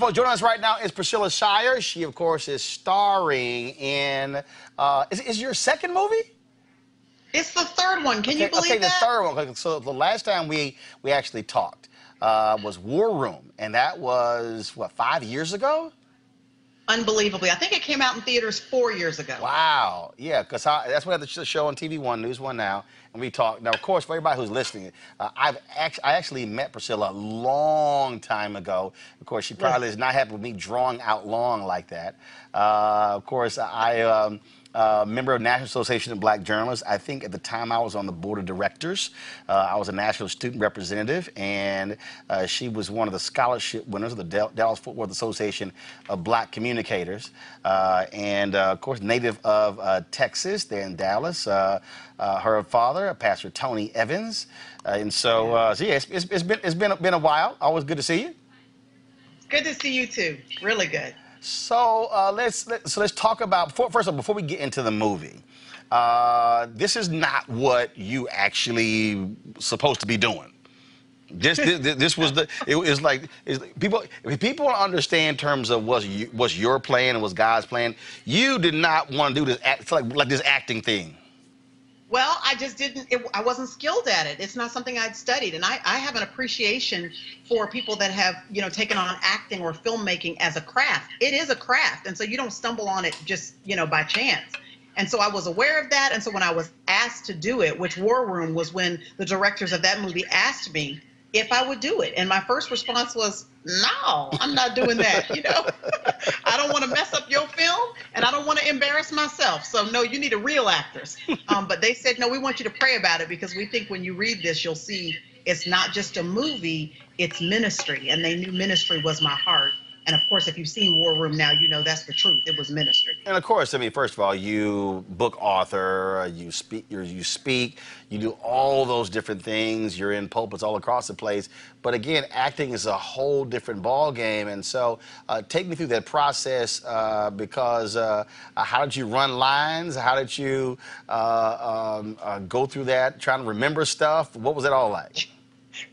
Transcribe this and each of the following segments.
Folks, joining us right now is Priscilla Shirer. She, of course, is starring in, is your second movie? It's the third one. Can you believe that? The third one. So the last time we actually talked was War Room, and that was, what, 5 years ago? Unbelievably. I think it came out in theaters 4 years ago. Wow. Yeah, because that's what I had the show on TV One, News One now, and we talked. Now, of course, for everybody who's listening, I actually met Priscilla a long time ago. Of course, she probably is not happy with me drawing out long like that. Of course, I, member of National Association of Black Journalists. I think at the time I was on the board of directors. I was a national student representative, and she was one of the scholarship winners of the Dallas-Fort Worth Association of Black Communicators. Of course, native of Texas, there in Dallas. Her father, Pastor Tony Evans. So yeah, it's been a while. Always good to see you. Good to see you too. Really good. So let's talk about, first of all, before we get into the movie, this is not what you actually supposed to be doing. This was the, it was like people understand in terms of what's your plan and what's God's plan. You did not want to do this like this acting thing. Well, I just didn't, I wasn't skilled at it. It's not something I'd studied. And I have an appreciation for people that have, you know, taken on acting or filmmaking as a craft. It is a craft. And so you don't stumble on it just, you know, by chance. And so I was aware of that. And so when I was asked to do it, which War Room was when the directors of that movie asked me if I would do it. And my first response was, no, I'm not doing that, you know. I don't want to mess up your film, and I don't want to embarrass myself. So, no, you need a real actress. But they said, no, we want you to pray about it because we think when you read this, you'll see it's not just a movie, it's ministry. And they knew ministry was my heart. And, of course, if you've seen War Room now, you know that's the truth. It was ministry. And, of course, I mean, first of all, you book author, you speak, you do all those different things. You're in pulpits all across the place. But, again, acting is a whole different ball game. And so take me through that process because how did you run lines? How did you go through that, trying to remember stuff? What was it all like?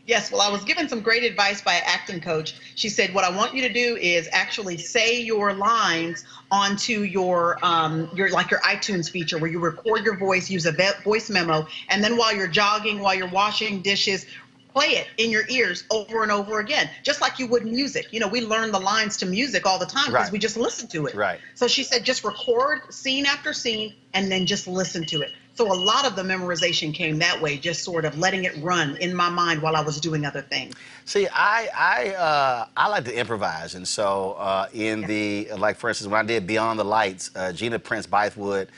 Yes, well, I was given some great advice by an acting coach. She said, what I want you to do is actually say your lines onto your iTunes feature where you record your voice, use a voice memo, and then while you're jogging, while you're washing dishes, play it in your ears over and over again, just like you would music. You know, we learn the lines to music all the time because we just listen to it. Right. So she said, just record scene after scene and then just listen to it. So a lot of the memorization came that way, just sort of letting it run in my mind while I was doing other things. See, I like to improvise, and so for instance, when I did Beyond the Lights, Gina Prince-Bythewood,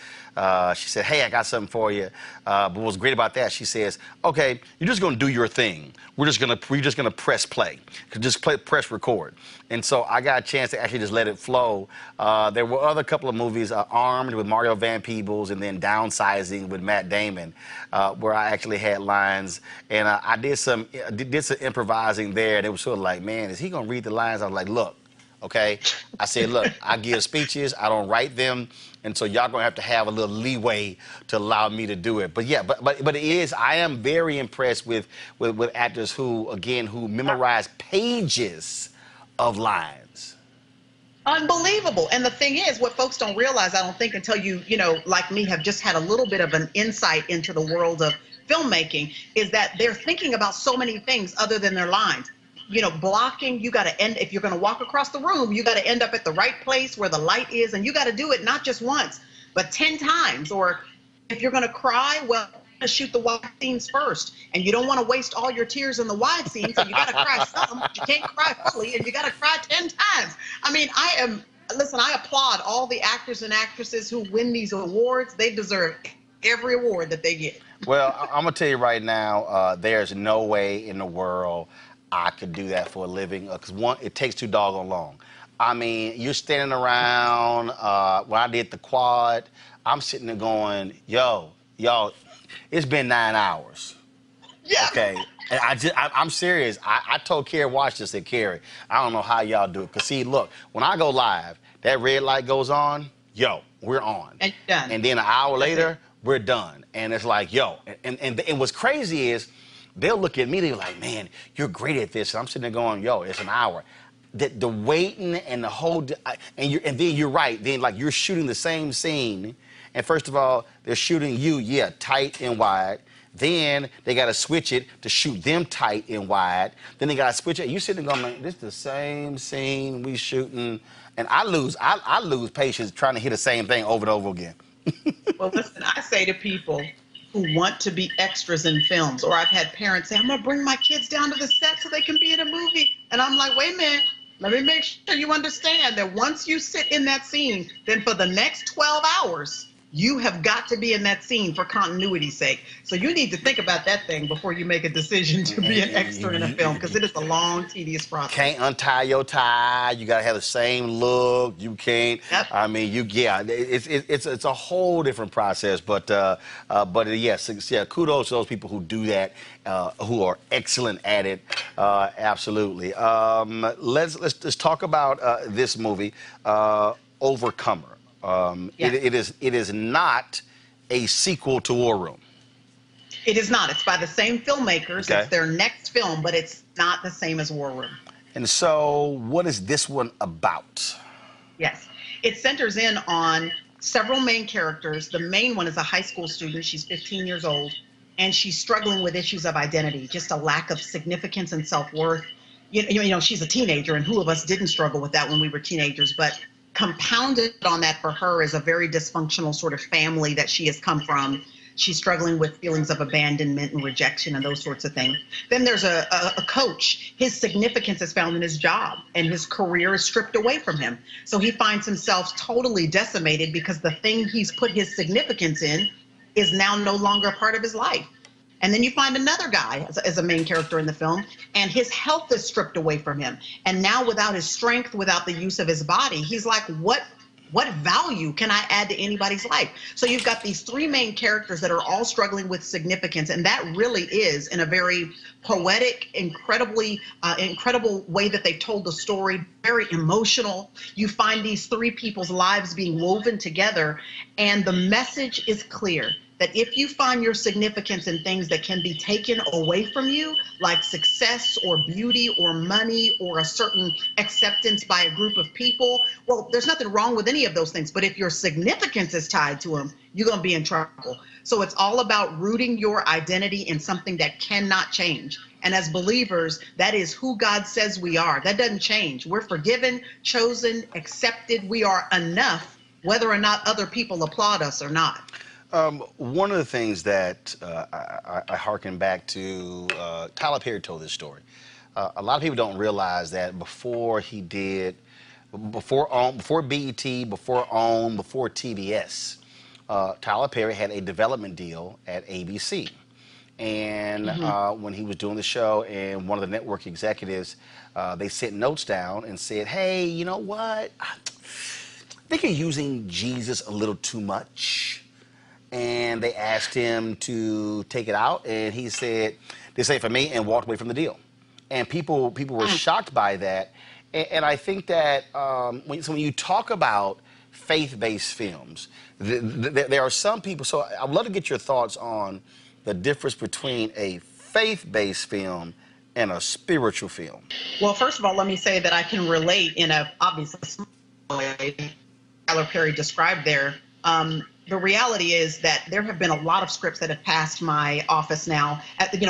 she said, hey, I got something for you. But what's great about that, she says, okay, you're just going to do your thing. We're just going to press play. Just press record. And so I got a chance to actually just let it flow. There were other couple of movies, Armed with Mario Van Peebles and then Downsizing with Matt Damon, where I actually had lines. And I did some improvising Downsizing there, and it was sort of like, man, is he going to read the lines? I was like, look, okay? I said, look, I give speeches, I don't write them, and so y'all going to have a little leeway to allow me to do it. But yeah, but it is, I am very impressed with actors who, again, who memorize pages of lines. Unbelievable. And the thing is, what folks don't realize, I don't think, until you, you know, like me, have just had a little bit of an insight into the world of filmmaking, is that they're thinking about so many things other than their lines. You know, blocking, you got to end, if you're going to walk across the room, you got to end up at the right place where the light is, and you got to do it not just once, but 10 times. Or if you're going to cry, well, shoot the wide scenes first, and you don't want to waste all your tears in the wide scenes, and you got to cry some, but you can't cry fully, and you got to cry 10 times. I mean, I am, listen, I applaud all the actors and actresses who win these awards. They deserve every award that they get. Well, I'm going to tell you right now, there's no way in the world I could do that for a living, because one, it takes too doggone long. I mean, you're standing around. When I did the quad, I'm sitting there going, yo, y'all, it's been 9 hours. Yeah. Okay. And I'm serious. I told Carrie Washington, said, Carrie, I don't know how y'all do it. Because, see, look, when I go live, that red light goes on, yo, we're on. And you're done. And then an hour later, we're done. And it's like, yo. And what's crazy is, they'll look at me, they're like, man, you're great at this. And I'm sitting there going, yo, it's an hour. The waiting and the whole, and then you're right. Then, like, you're shooting the same scene. And first of all, they're shooting you, yeah, tight and wide. Then they got to switch it to shoot them tight and wide. Then they got to switch it. You sitting there going, man, this is the same scene we shooting. And I lose patience trying to hit the same thing over and over again. Well, listen, I say to people who want to be extras in films, or I've had parents say, I'm going to bring my kids down to the set so they can be in a movie. And I'm like, wait a minute, let me make sure you understand that once you sit in that scene, then for the next 12 hours, you have got to be in that scene for continuity's sake. So you need to think about that thing before you make a decision to be an extra in a film, because it is a long, tedious process. Can't untie your tie. You got to have the same look. You can't. Yep. I mean, you, yeah, it's a whole different process. But yes, yeah, kudos to those people who do that, who are excellent at it. Absolutely. Let's talk about this movie, Overcomer. Yeah. It is not a sequel to War Room. It is not. It's by the same filmmakers. Okay. It's their next film, but it's not the same as War Room. And so what is this one about? Yes. It centers in on several main characters. The main one is a high school student. She's 15 years old, and she's struggling with issues of identity, just a lack of significance and self-worth. You know, she's a teenager, and who of us didn't struggle with that when we were teenagers? But compounded on that for her is a very dysfunctional sort of family that she has come from. She's struggling with feelings of abandonment and rejection and those sorts of things. Then there's a coach. His significance is found in his job, and his career is stripped away from him. So he finds himself totally decimated because the thing he's put his significance in is now no longer a part of his life. And then you find another guy as a main character in the film, and his health is stripped away from him. And now without his strength, without the use of his body, he's like, what value can I add to anybody's life? So you've got these three main characters that are all struggling with significance. And that really is, in a very poetic, incredible way that they've told the story, very emotional. You find these three people's lives being woven together, and the message is clear. That if you find your significance in things that can be taken away from you, like success or beauty or money or a certain acceptance by a group of people, well, there's nothing wrong with any of those things. But if your significance is tied to them, you're going to be in trouble. So it's all about rooting your identity in something that cannot change. And as believers, that is who God says we are. That doesn't change. We're forgiven, chosen, accepted. We are enough, whether or not other people applaud us or not. One of the things that I harken back to, Tyler Perry told this story. A lot of people don't realize that before he did, before BET, before OWN, before TBS, Tyler Perry had a development deal at ABC. And when he was doing the show, and one of the network executives, they sent notes down and said, hey, you know what? I think you're using Jesus a little too much. And they asked him to take it out, and he said, this ain't for me, and walked away from the deal. And people were shocked by that. And I think that when you talk about faith-based films, there are some people. So I'd love to get your thoughts on the difference between a faith-based film and a spiritual film. Well, first of all, let me say that I can relate in a obviously way Tyler Perry described there. The reality is that there have been a lot of scripts that have passed my office now,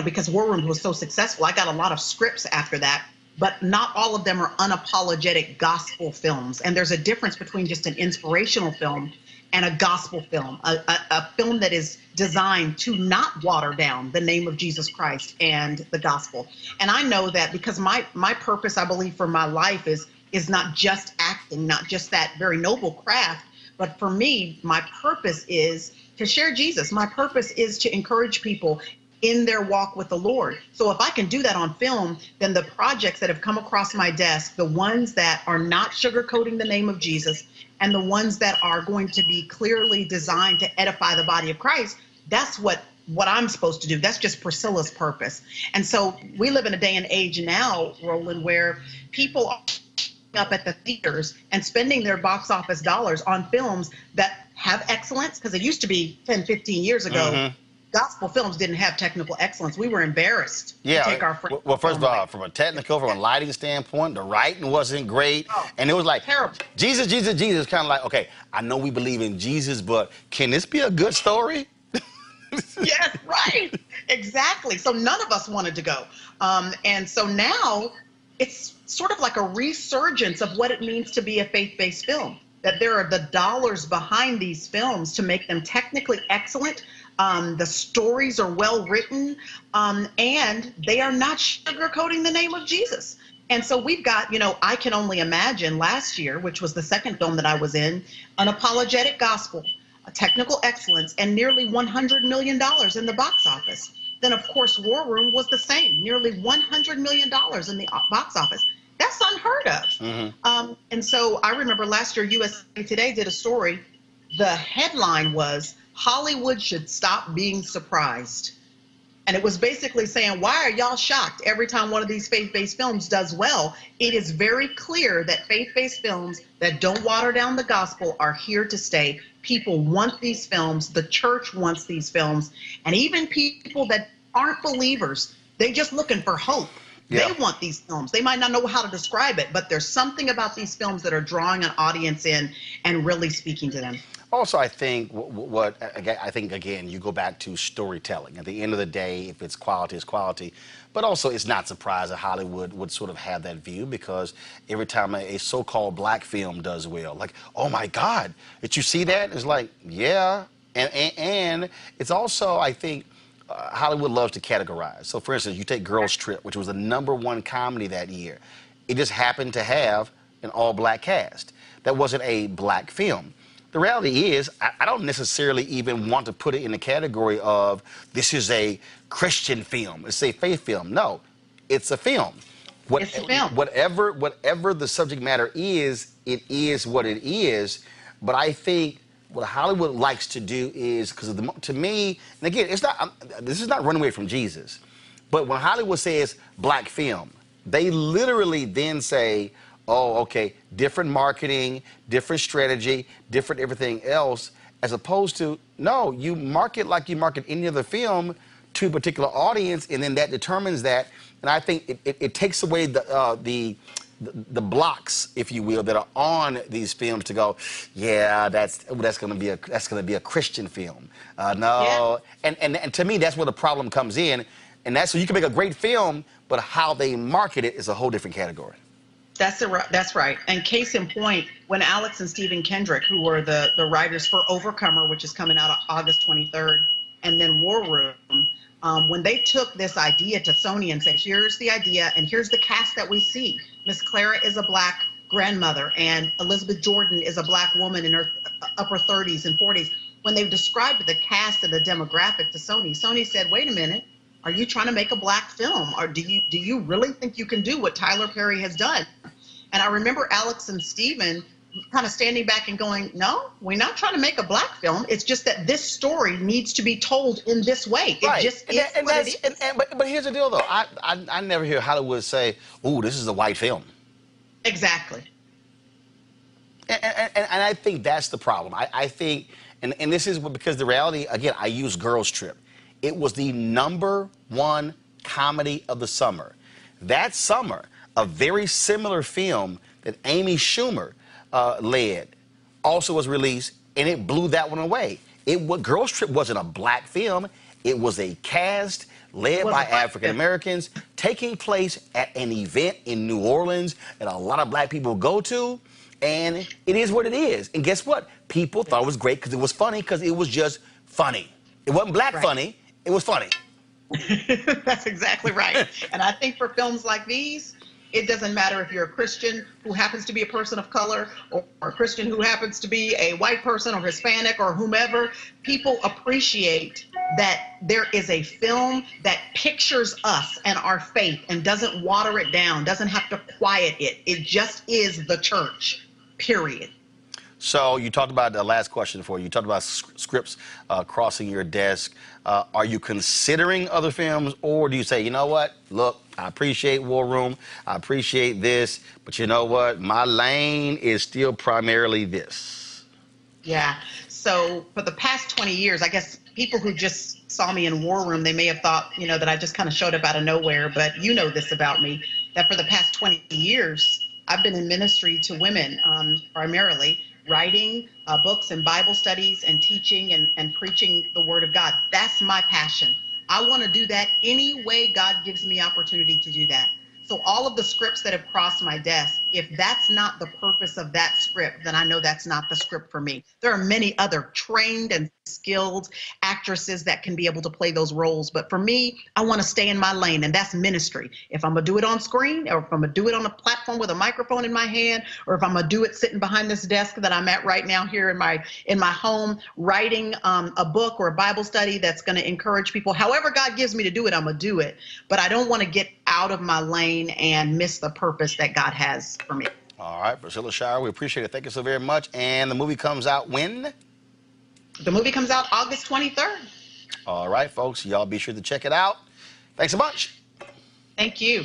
because War Room was so successful. I got a lot of scripts after that, but not all of them are unapologetic gospel films. And there's a difference between just an inspirational film and a gospel film, a film that is designed to not water down the name of Jesus Christ and the gospel. And I know that because my purpose, I believe, for my life is not just acting, not just that very noble craft, but for me, my purpose is to share Jesus. My purpose is to encourage people in their walk with the Lord. So if I can do that on film, then the projects that have come across my desk, the ones that are not sugarcoating the name of Jesus, and the ones that are going to be clearly designed to edify the body of Christ, that's what I'm supposed to do. That's just Priscilla's purpose. And so we live in a day and age now, Roland, where people are up at the theaters and spending their box office dollars on films that have excellence, because it used to be 10, 15 years ago, gospel films didn't have technical excellence. We were embarrassed to take our friends. Well, first of all, from a technical, from a lighting standpoint, the writing wasn't great. And it was like, terrible. Jesus, Jesus, Jesus, kind of like, okay, I know we believe in Jesus, but can this be a good story? Yes, right. Exactly. So none of us wanted to go. And so now it's sort of like a resurgence of what it means to be a faith-based film, that there are the dollars behind these films to make them technically excellent. The stories are well written, and they are not sugarcoating the name of Jesus. And so we've got, I Can Only Imagine last year, which was the second film that I was in, an apologetic gospel, a technical excellence, and nearly $100 million in the box office. Then, of course, War Room was the same, nearly $100 million in the box office. That's unheard of. And so I remember last year, USA Today did a story. The headline was, Hollywood should stop being surprised. And it was basically saying, why are y'all shocked every time one of these faith-based films does well? It is very clear that faith-based films that don't water down the gospel are here to stay. People want these films. The church wants these films. And even people that aren't believers, they're just looking for hope. Yeah. They want these films. They might not know how to describe it, but there's something about these films that are drawing an audience in and really speaking to them. Also, I think again, you go back to storytelling. At the end of the day, if it's quality, it's quality. But also, it's not surprising Hollywood would sort of have that view, because every time a so-called black film does well, like, oh my God, did you see that? It's like, yeah. And it's also, I think, Hollywood loves to categorize. So, for instance, you take Girls Trip, which was the #1 comedy that year. It just happened to have an all-black cast. That wasn't a black film. The reality is, I don't necessarily even want to put it in the category of this is a Christian film, it's a faith film. No, it's a film. It's a film. Whatever the subject matter is, it is what it is. But I think what Hollywood likes to do is, because to me, and again, this is not running away from Jesus, but when Hollywood says black film, they literally then say, oh, okay, different marketing, different strategy, different everything else, as opposed to, no, you market like you market any other film to a particular audience, and then that determines that. And I think it takes away the blocks, if you will, that are on these films to go, yeah, that's gonna be a Christian film. No, yeah. And to me, that's where the problem comes in, and that's where you can make a great film, but how they market it is a whole different category. That's right. And case in point, when Alex and Stephen Kendrick, who were the writers for Overcomer, which is coming out August 23rd, and then War Room, when they took this idea to Sony and said, here's the idea and here's the cast that we see. Miss Clara is a black grandmother, and Elizabeth Jordan is a black woman in her upper 30s and 40s. When they described the cast and the demographic to Sony, Sony said, wait a minute, are you trying to make a black film? Or do you really think you can do what Tyler Perry has done? And I remember Alex and Stephen kind of standing back and going, no, we're not trying to make a black film. It's just that this story needs to be told in this way. It just is what it is. But here's the deal, though. I never hear Hollywood say, ooh, this is a white film. Exactly. And I think that's the problem. I think, and this is because the reality, again, I use Girls Trip. It was the #1 comedy of the summer. That summer, a very similar film that Amy Schumer led also was released, and it blew that one away. Girls Trip wasn't a black film. It was a cast led by African Americans taking place at an event in New Orleans that a lot of black people go to. And it is what it is. And guess what? People thought it was great because it was funny, because it was just funny. It wasn't black funny. It was funny. That's exactly right. And I think for films like these, it doesn't matter if you're a Christian who happens to be a person of color, or a Christian who happens to be a white person or Hispanic or whomever. People appreciate that there is a film that pictures us and our faith and doesn't water it down, doesn't have to quiet it. It just is the church. Period. So you talked about the last question for you. You talked about scripts crossing your desk. Are you considering other films, or do you say, you know what? Look, I appreciate War Room. I appreciate this, but you know what? My lane is still primarily this. Yeah. So for the past 20 years, I guess people who just saw me in War Room, they may have thought, you know, that I just kind of showed up out of nowhere. But you know this about me, that for the past 20 years, I've been in ministry to women, primarily writing books and Bible studies and teaching and preaching the Word of God. That's my passion. I want to do that any way God gives me opportunity to do that. So all of the scripts that have crossed my desk, if that's not the purpose of that script, then I know that's not the script for me. There are many other trained and skilled actresses that can be able to play those roles. But for me, I want to stay in my lane, and that's ministry. If I'm going to do it on screen, or if I'm going to do it on a platform with a microphone in my hand, or if I'm going to do it sitting behind this desk that I'm at right now here in my home, writing a book or a Bible study that's going to encourage people, however God gives me to do it, I'm going to do it. But I don't want to get out of my lane and miss the purpose that God has for me. All right, Priscilla Shirer, we appreciate it. Thank you so very much. And the movie comes out when? The movie comes out August 23rd. All right, folks, y'all be sure to check it out. Thanks a bunch. Thank you.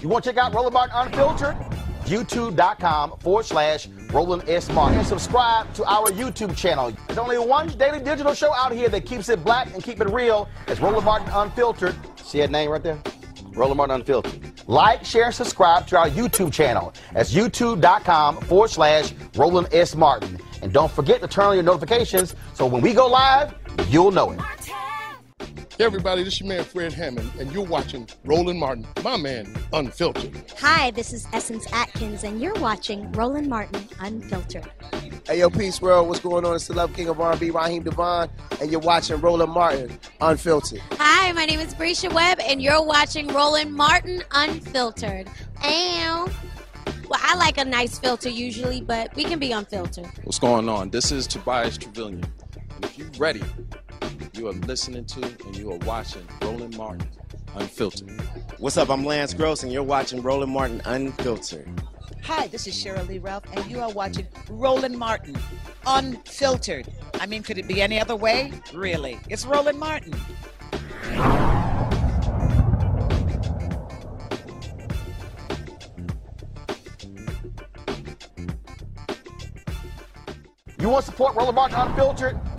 You want to check out Roland Martin Unfiltered? youtube.com/Roland S. Martin. And subscribe to our YouTube channel. There's only one daily digital show out here that keeps it black and keep it real. It's Roland Martin Unfiltered. See that name right there? Roland Martin Unfiltered. Like, share, and subscribe to our YouTube channel. That's youtube.com/Roland S. Martin. And don't forget to turn on your notifications so when we go live, you'll know it. Hey everybody, this is your man Fred Hammond, and you're watching Roland Martin, my man, Unfiltered. Hi, this is Essence Atkins, and you're watching Roland Martin, Unfiltered. Hey, yo, Peace World, what's going on? It's the Love King of R&B, Raheem Devon, and you're watching Roland Martin, Unfiltered. Hi, my name is Brescia Webb, and you're watching Roland Martin, Unfiltered. And... well, I like a nice filter usually, but we can be unfiltered. What's going on? This is Tobias Trevelyan. And if you're ready, you are listening to and you are watching Roland Martin Unfiltered. What's up? I'm Lance Gross, and you're watching Roland Martin Unfiltered. Hi, this is Cheryl Lee Ralph, and you are watching Roland Martin Unfiltered. I mean, could it be any other way? Really? It's Roland Martin. You want to support Roland Martin Unfiltered?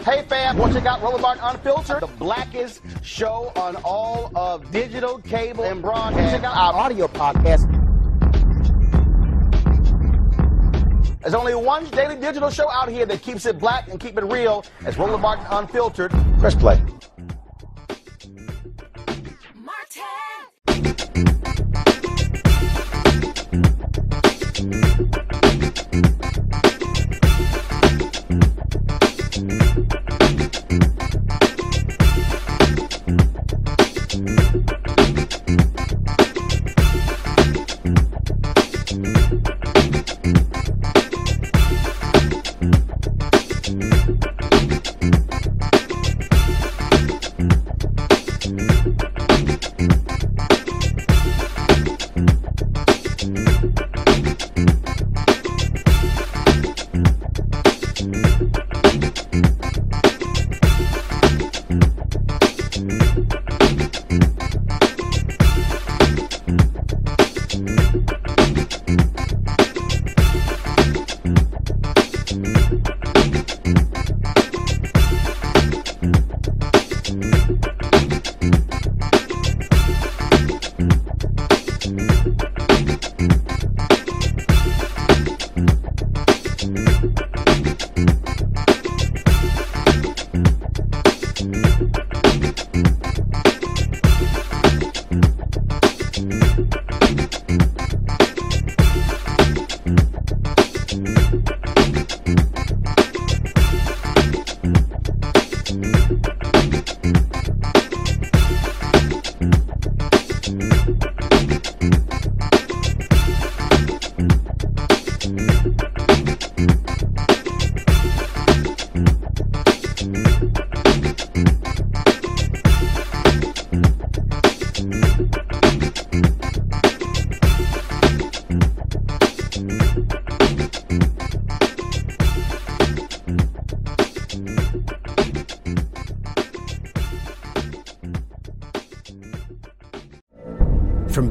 Hey fam, want to check out Roland Martin Unfiltered, the blackest show on all of digital, cable, and broadcast. Check out our audio podcast. There's only one daily digital show out here that keeps it black and keep it real. It's Roland Martin Unfiltered. Press play. Martin. From